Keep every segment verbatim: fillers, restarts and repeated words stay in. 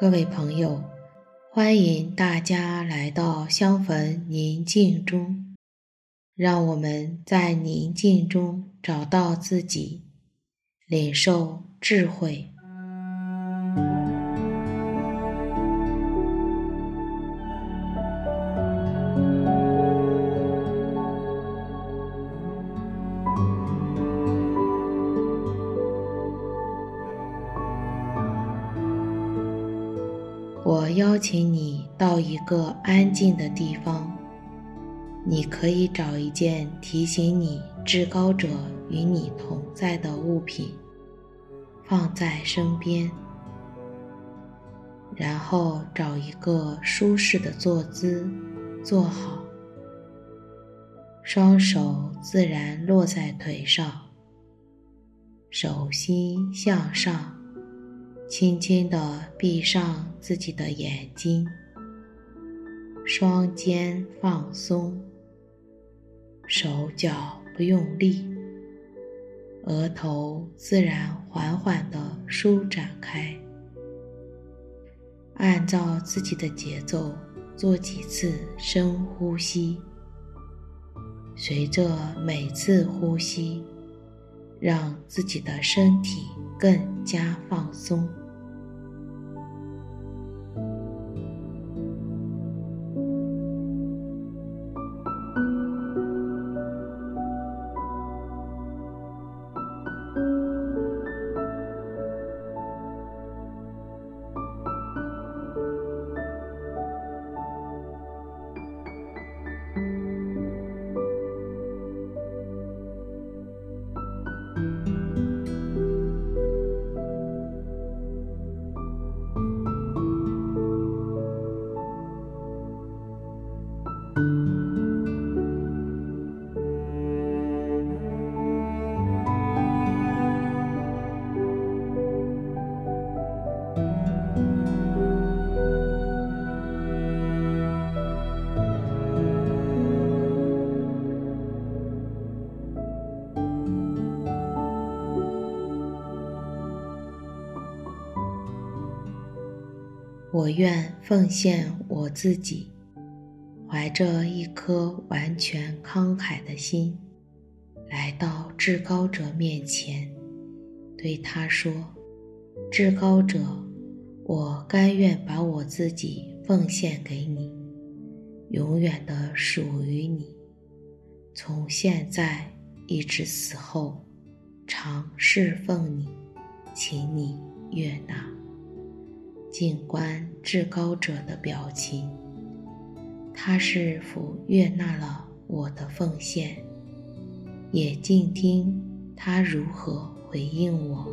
各位朋友，欢迎大家来到香焚宁静中，让我们在宁静中找到自己，领受智慧。我邀请你到一个安静的地方，你可以找一件提醒你至高者与你同在的物品，放在身边，然后找一个舒适的坐姿坐好，双手自然落在腿上，手心向上，轻轻地闭上自己的眼睛，双肩放松，手脚不用力，额头自然缓缓地舒展开。按照自己的节奏做几次深呼吸，随着每次呼吸，让自己的身体更加放松。我愿奉献我自己，怀着一颗完全慷慨的心，来到至高者面前，对他说：至高者，我甘愿把我自己奉献给你，永远的属于你，从现在一直死后，常侍奉你，请你悦纳。静观至高者的表情，他是否悦纳了我的奉献，也静听他如何回应我。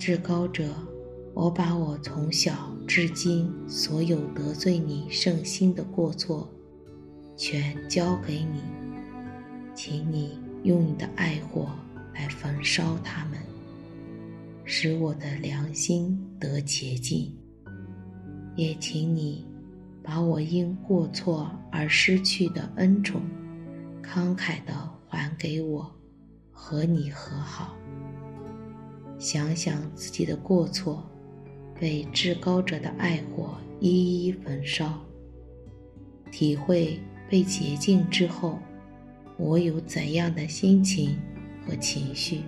至高者，我把我从小至今所有得罪你圣心的过错，全交给你，请你用你的爱火来焚烧它们，使我的良心得洁净。也请你把我因过错而失去的恩宠，慷慨地还给我，和你和好。想想自己的过错，被至高者的爱火一一焚烧，体会被洁净之后，我有怎样的心情和情绪。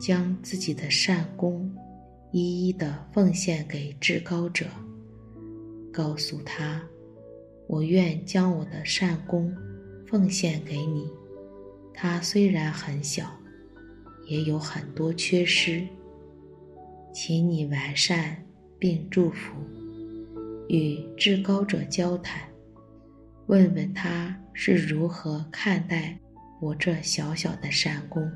将自己的善功一一地奉献给至高者，告诉他，我愿将我的善功奉献给你，它虽然很小，也有很多缺失，请你完善并祝福，与至高者交谈，问问他是如何看待我这小小的善功。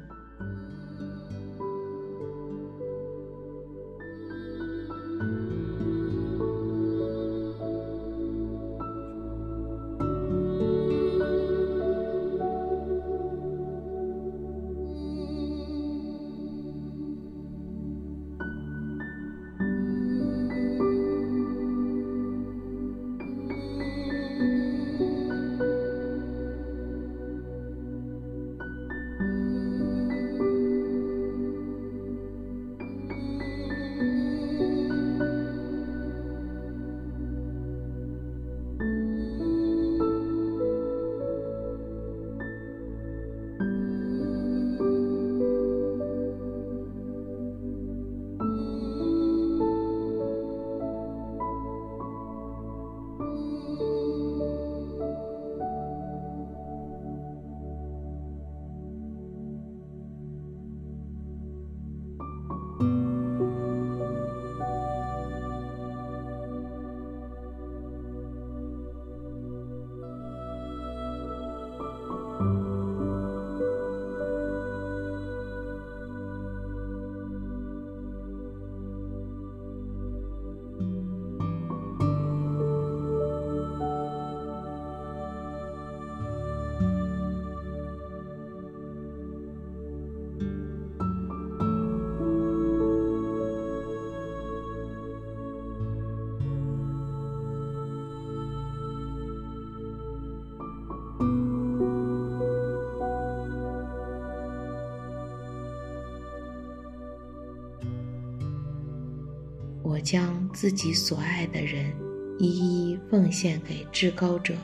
将自己所爱的人一一奉献给至高者，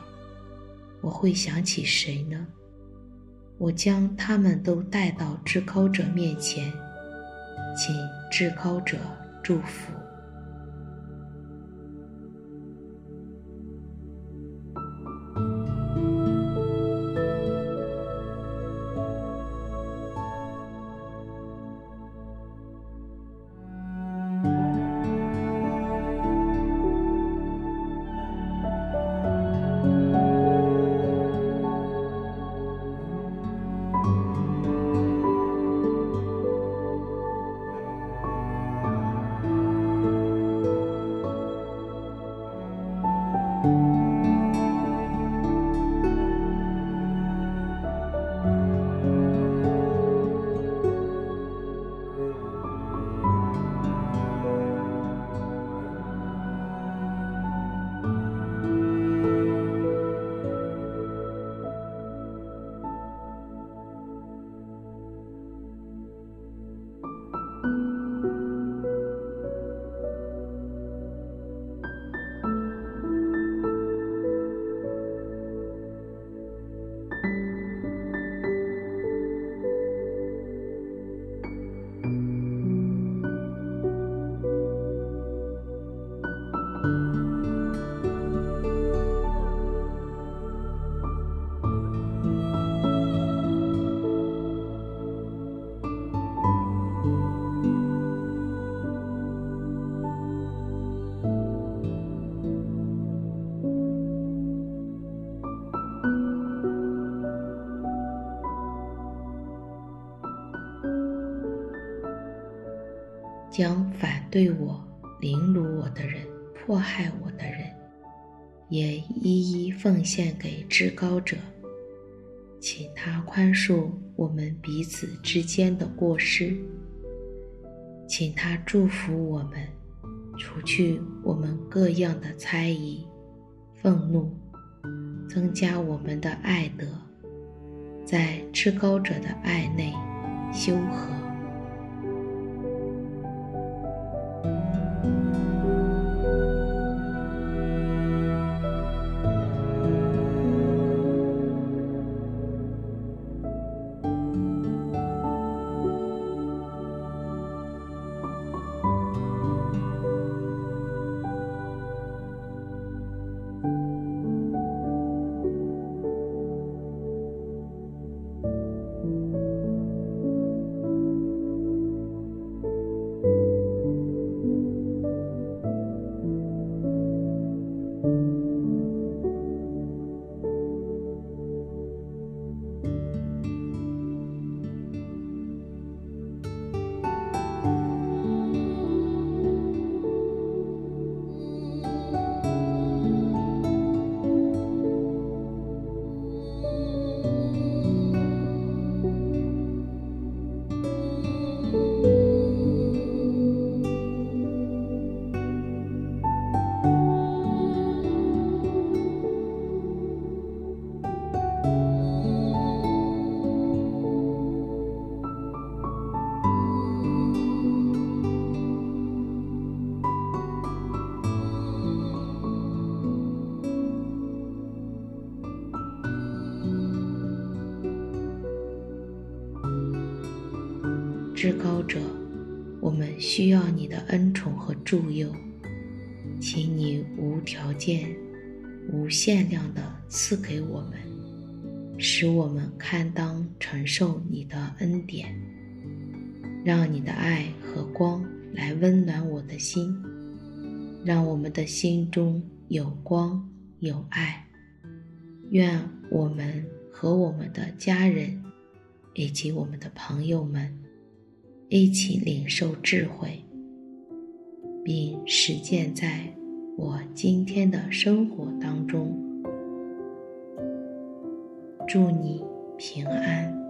我会想起谁呢？我将他们都带到至高者面前，请至高者祝福。将反对我、凌辱我的人、迫害我的人，也一一奉献给至高者，请他宽恕我们彼此之间的过失，请他祝福我们，除去我们各样的猜疑、愤怒，增加我们的爱德，在至高者的爱内修和。至高者，我们需要你的恩宠和助佑，请你无条件、无限量地赐给我们，使我们堪当承受你的恩典。让你的爱和光来温暖我的心，让我们的心中有光有爱。愿我们和我们的家人以及我们的朋友们一起领受智慧，并实践在我今天的生活当中。祝你平安。